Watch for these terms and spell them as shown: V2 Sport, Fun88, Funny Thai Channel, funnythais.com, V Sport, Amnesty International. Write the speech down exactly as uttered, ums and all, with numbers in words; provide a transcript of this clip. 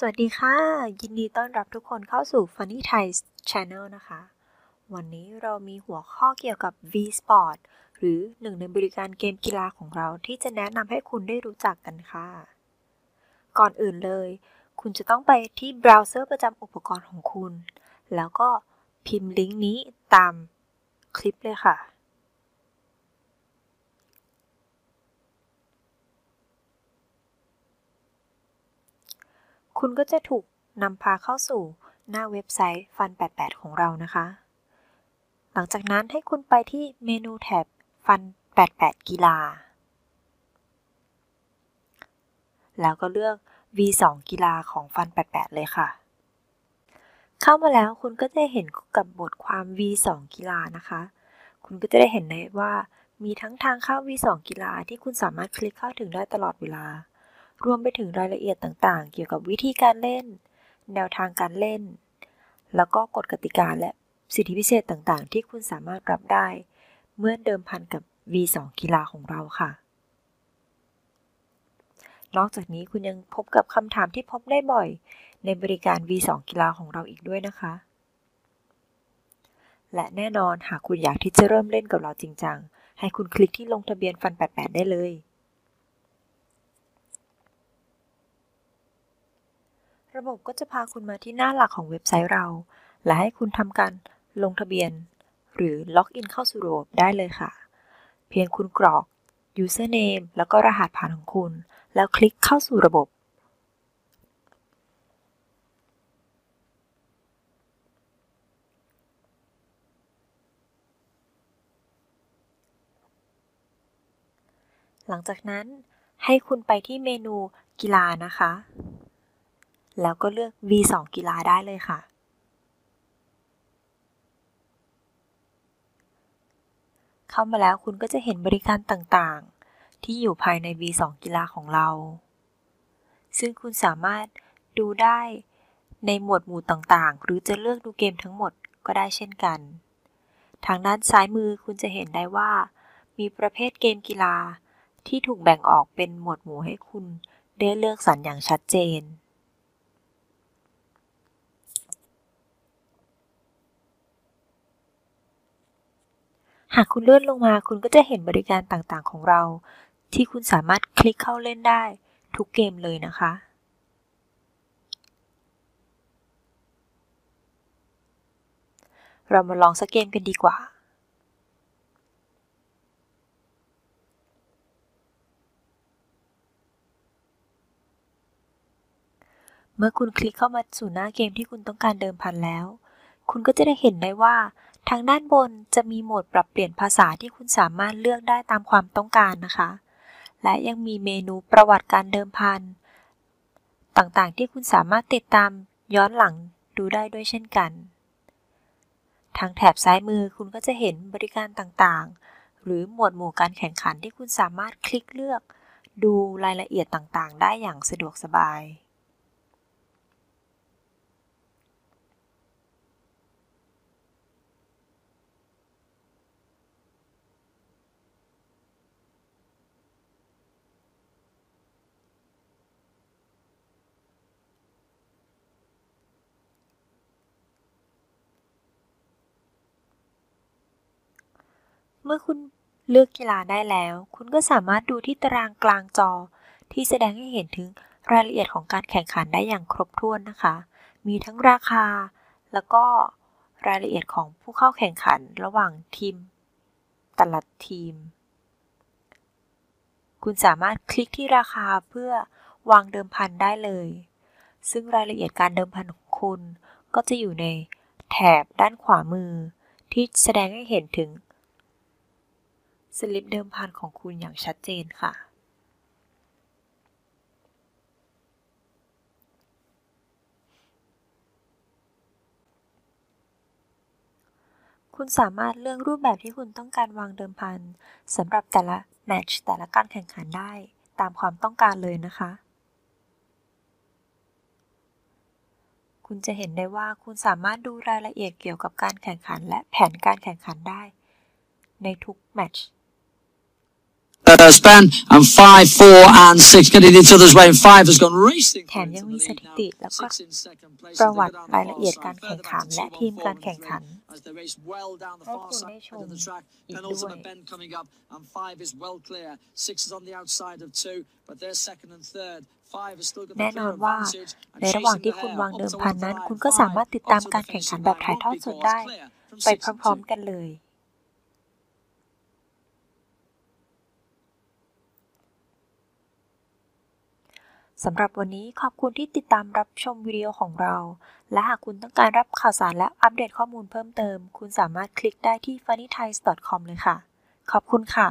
สวัสดีค่ะยินดีต้อนรับทุกคนเข้าสู่ Funny Thai Channel นะคะวันนี้เรามีหัวข้อเกี่ยวกับ V Sport หรือหนึ่งในบริการเกมกีฬาของเราที่จะแนะนำให้คุณได้รู้จักกันค่ะก่อนอื่นเลยคุณจะต้องไปที่เบราว์เซอร์ประจำอุปกรณ์ของคุณแล้วก็พิมพ์ลิงก์นี้ตามคลิปเลยค่ะคุณก็จะถูกนำพาเข้าสู่หน้าเว็บไซต์ ฟันแปดสิบแปด ของเรานะคะหลังจากนั้นให้คุณไปที่เมนูแท็บ ฟันแปดสิบแปด กีฬาแล้วก็เลือก วี ทู กีฬาของ ฟันแปดสิบแปด เลยค่ะเข้ามาแล้วคุณก็จะเห็นกับบทความ วี ทู กีฬานะคะคุณก็จะได้เห็นได้ว่ามีทั้งทางเข้า วี ทู กีฬาที่คุณสามารถคลิกเข้าถึงได้ตลอดเวลารวมไปถึงรายละเอียดต่างๆเกี่ยวกับวิธีการเล่นแนวทางการเล่นแล้วก็กฎกติกาและสิทธิพิเศษต่างๆที่คุณสามารถรับได้เมื่อเดิมพันกับ วี ทู กีฬาของเราค่ะนอกจากนี้คุณยังพบกับคำถามที่พบได้บ่อยในบริการ วี ทู กีฬาของเราอีกด้วยนะคะและแน่นอนหากคุณอยากที่จะเริ่มเล่นกับเราจริงจังให้คุณคลิกที่ลงทะเบียน ฟันแปดสิบแปด ได้เลยระบบก็จะพาคุณมาที่หน้าหลักของเว็บไซต์เราและให้คุณทำการลงทะเบียนหรือล็อกอินเข้าสู่ระบบได้เลยค่ะเพียงคุณกรอก username แล้วก็รหัสผ่านของคุณแล้วคลิกเข้าสู่ระบบหลังจากนั้นให้คุณไปที่เมนูกีฬานะคะแล้วก็เลือก วี ทู กีฬาได้เลยค่ะเข้ามาแล้วคุณก็จะเห็นบริการต่างๆที่อยู่ภายใน วี ทู กีฬาของเราซึ่งคุณสามารถดูได้ในหมวดหมู่ต่างๆหรือจะเลือกดูเกมทั้งหมดก็ได้เช่นกันทางด้านซ้ายมือคุณจะเห็นได้ว่ามีประเภทเกมกีฬาที่ถูกแบ่งออกเป็นหมวดหมู่ให้คุณได้เลือกสรรอย่างชัดเจนหากคุณเลื่อนลงมาคุณก็จะเห็นบริการต่างๆของเราที่คุณสามารถคลิกเข้าเล่นได้ทุกเกมเลยนะคะเรามาลองสักเกมกันดีกว่าเมื่อคุณคลิกเข้ามาสู่หน้าเกมที่คุณต้องการเดิมพันแล้วคุณก็จะได้เห็นได้ว่าทางด้านบนจะมีโหมดปรับเปลี่ยนภาษาที่คุณสามารถเลือกได้ตามความต้องการนะคะและยังมีเมนูประวัติการเดิมพันต่างๆที่คุณสามารถติดตามย้อนหลังดูได้ด้วยเช่นกันทางแถบซ้ายมือคุณก็จะเห็นบริการต่างๆหรือหมวดหมู่การแข่งขันที่คุณสามารถคลิกเลือกดูรายละเอียดต่างๆได้อย่างสะดวกสบายเมื่อคุณเลือกกีฬาได้แล้วคุณก็สามารถดูที่ตารางกลางจอที่แสดงให้เห็นถึงรายละเอียดของการแข่งขันได้อย่างครบถ้วนนะคะมีทั้งราคาแล้วก็รายละเอียดของผู้เข้าแข่งขันระหว่างทีมแต่ละทีมคุณสามารถคลิกที่ราคาเพื่อวางเดิมพันได้เลยซึ่งรายละเอียดการเดิมพันของคุณก็จะอยู่ในแถบด้านขวามือที่แสดงให้เห็นถึงสลิปเดิมพันของคุณอย่างชัดเจนค่ะคุณสามารถเลือกรูปแบบที่คุณต้องการวางเดิมพันสำหรับแต่ละแมตช์แต่ละการแข่งขันได้ตามความต้องการเลยนะคะคุณจะเห็นได้ว่าคุณสามารถดูรายละเอียดเกี่ยวกับการแข่งขันและแผนการแข่งขันได้ในทุกแมตช์ uh, span, and five, four, and six getting each other's way. And five has gone racing. แถมยังมีสถิติแล้วก็ประวัติรายละเอียดการแข่งขันและทีมการแข่งขันให้คุณได้ชมอีกด้วยแน่นอนว่าในระหว่างที่คุณวางเดิมพันนั้นคุณก็สามารถติดตามการแข่งขันแบบถ่ายทอดสดได้ไปพร้อมๆกันเลยสำหรับวันนี้ขอบคุณที่ติดตามรับชมวิดีโอของเราและหากคุณต้องการรับข่าวสารและอัปเดตข้อมูลเพิ่มเติมคุณสามารถคลิกได้ที่ funny thais ดอท com เลยค่ะขอบคุณค่ะ